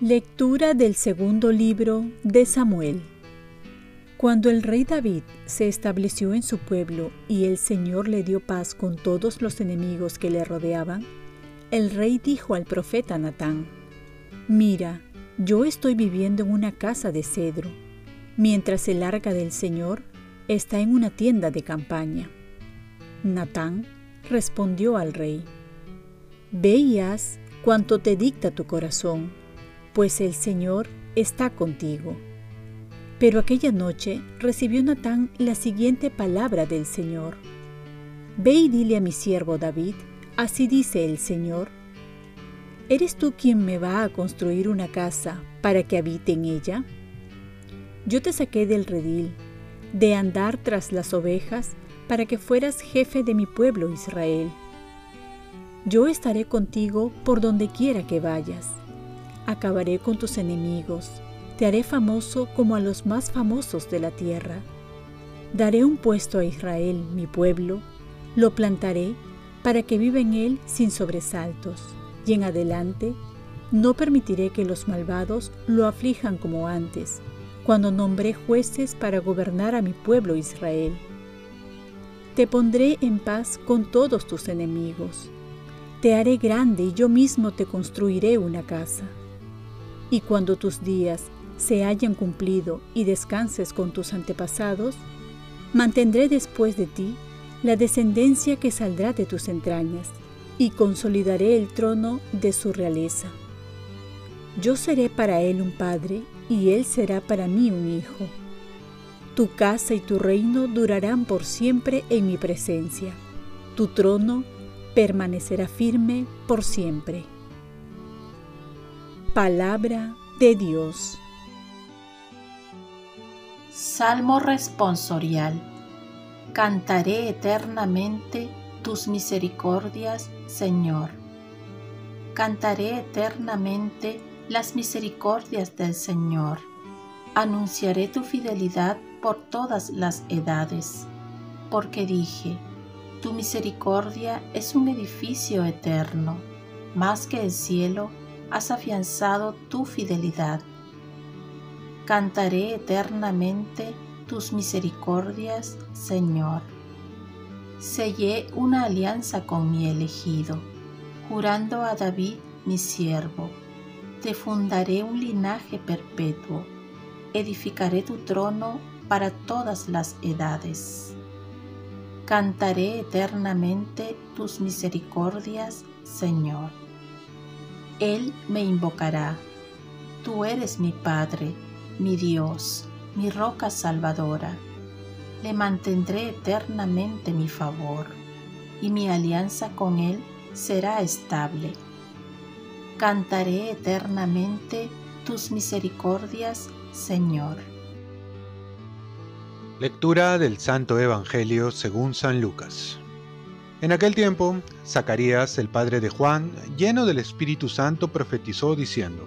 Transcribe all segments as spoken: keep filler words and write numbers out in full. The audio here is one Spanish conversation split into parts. Lectura del segundo libro de Samuel. Cuando el rey David se estableció en su pueblo y el Señor le dio paz con todos los enemigos que le rodeaban, el rey dijo al profeta Natán: «Mira, yo estoy viviendo en una casa de cedro, mientras el arca del Señor está en una tienda de campaña». Natán respondió al rey: «Ve y haz cuanto te dicta tu corazón, pues el Señor está contigo». Pero aquella noche recibió Natán la siguiente palabra del Señor: «Ve y dile a mi siervo David, así dice el Señor: ¿Eres tú quien me va a construir una casa para que habite en ella? Yo te saqué del redil, de andar tras las ovejas, para que fueras jefe de mi pueblo Israel. Yo estaré contigo por donde quiera que vayas. Acabaré con tus enemigos, te haré famoso como a los más famosos de la tierra. Daré un puesto a Israel, mi pueblo, lo plantaré para que viva en él sin sobresaltos, y en adelante no permitiré que los malvados lo aflijan como antes, cuando nombré jueces para gobernar a mi pueblo Israel. Te pondré en paz con todos tus enemigos, te haré grande y yo mismo te construiré una casa. Y cuando tus días se hayan cumplido y descanses con tus antepasados, mantendré después de ti la descendencia que saldrá de tus entrañas, y consolidaré el trono de su realeza. Yo seré para él un padre, y él será para mí un hijo. Tu casa y tu reino durarán por siempre en mi presencia. Tu trono permanecerá firme por siempre». Palabra de Dios. Salmo responsorial. Cantaré eternamente tus misericordias, Señor. Cantaré eternamente las misericordias del Señor. Anunciaré tu fidelidad por todas las edades. Porque dije: tu misericordia es un edificio eterno, más que el cielo. Has afianzado tu fidelidad. Cantaré eternamente tus misericordias, Señor. Sellé una alianza con mi elegido, jurando a David, mi siervo. Te fundaré un linaje perpetuo, edificaré tu trono para todas las edades. Cantaré eternamente tus misericordias, Señor. Él me invocará. Tú eres mi Padre, mi Dios, mi roca salvadora. Le mantendré eternamente mi favor, y mi alianza con él será estable. Cantaré eternamente tus misericordias, Señor. Lectura del Santo Evangelio según San Lucas. En aquel tiempo, Zacarías, el padre de Juan, lleno del Espíritu Santo, profetizó diciendo: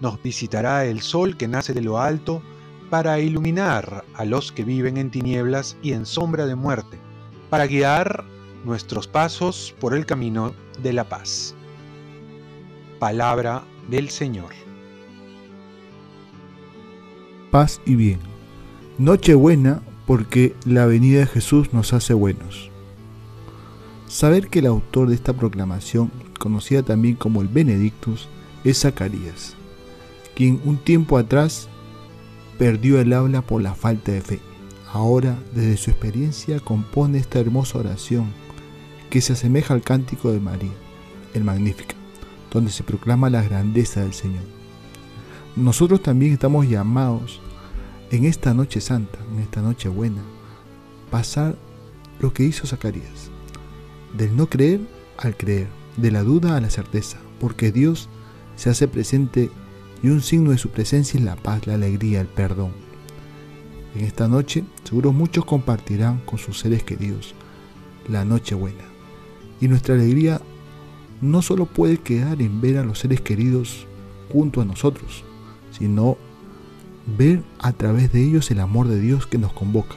nos visitará el sol que nace de lo alto, para iluminar a los que viven en tinieblas y en sombra de muerte, para guiar nuestros pasos por el camino de la paz». Palabra del Señor. Paz y bien. Nochebuena porque la venida de Jesús nos hace buenos. Saber que el autor de esta proclamación, conocida también como el Benedictus, es Zacarías, quien un tiempo atrás perdió el habla por la falta de fe. Ahora, desde su experiencia, compone esta hermosa oración que se asemeja al cántico de María, el Magnífica, donde se proclama la grandeza del Señor. Nosotros también estamos llamados en esta noche santa, en esta noche buena, pasar lo que hizo Zacarías, del no creer al creer, de la duda a la certeza, porque Dios se hace presente y un signo de su presencia es la paz, la alegría, el perdón. En esta noche, seguro muchos compartirán con sus seres queridos la Nochebuena. Y nuestra alegría no solo puede quedar en ver a los seres queridos junto a nosotros, sino ver a través de ellos el amor de Dios que nos convoca.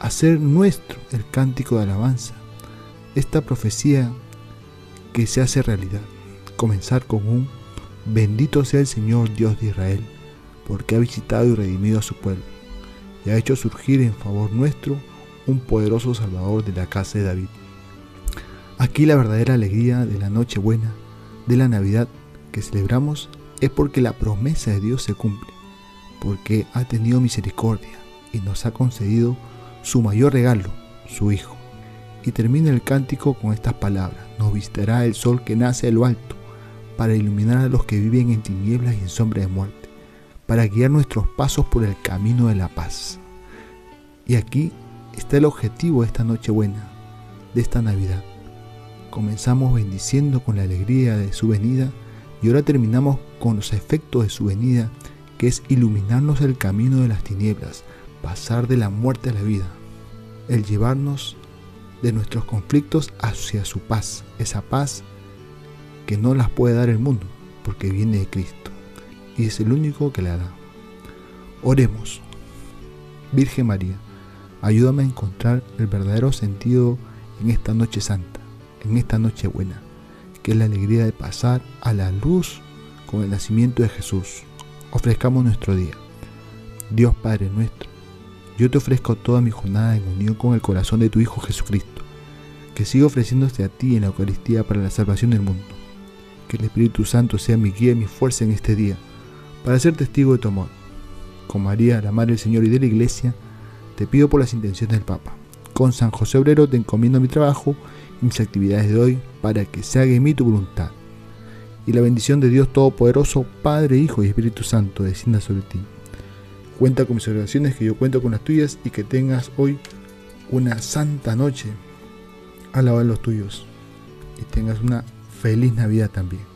Hacer nuestro el cántico de alabanza, esta profecía que se hace realidad. Comenzar con un bendito sea el Señor Dios de Israel, porque ha visitado y redimido a su pueblo, y ha hecho surgir en favor nuestro un poderoso Salvador de la casa de David. Aquí la verdadera alegría de la Nochebuena, de la Navidad que celebramos, es porque la promesa de Dios se cumple, porque ha tenido misericordia y nos ha concedido su mayor regalo, su Hijo. Y termina el cántico con estas palabras: nos visitará el sol que nace de lo alto, para iluminar a los que viven en tinieblas y en sombra de muerte, para guiar nuestros pasos por el camino de la paz. Y aquí está el objetivo de esta Nochebuena, de esta Navidad. Comenzamos bendiciendo con la alegría de su venida y ahora terminamos con los efectos de su venida, que es iluminarnos el camino de las tinieblas, pasar de la muerte a la vida, el llevarnos de nuestros conflictos hacia su paz, esa paz que no las puede dar el mundo, porque viene de Cristo y es el único que la da. Oremos. Virgen María, ayúdame a encontrar el verdadero sentido en esta noche santa, en esta noche buena, que es la alegría de pasar a la luz con el nacimiento de Jesús. Ofrezcamos nuestro día. Dios Padre nuestro, yo te ofrezco toda mi jornada en unión con el corazón de tu Hijo Jesucristo, que siga ofreciéndose a ti en la Eucaristía para la salvación del mundo. Que el Espíritu Santo sea mi guía y mi fuerza en este día, para ser testigo de tu amor. Con María, la Madre del Señor y de la Iglesia, te pido por las intenciones del Papa. Con San José Obrero te encomiendo mi trabajo y mis actividades de hoy, para que se haga en mí tu voluntad. Y la bendición de Dios Todopoderoso, Padre, Hijo y Espíritu Santo, descienda sobre ti. Cuenta con mis oraciones, que yo cuento con las tuyas, y que tengas hoy una santa noche al lado de los tuyos. Y tengas una feliz Navidad también.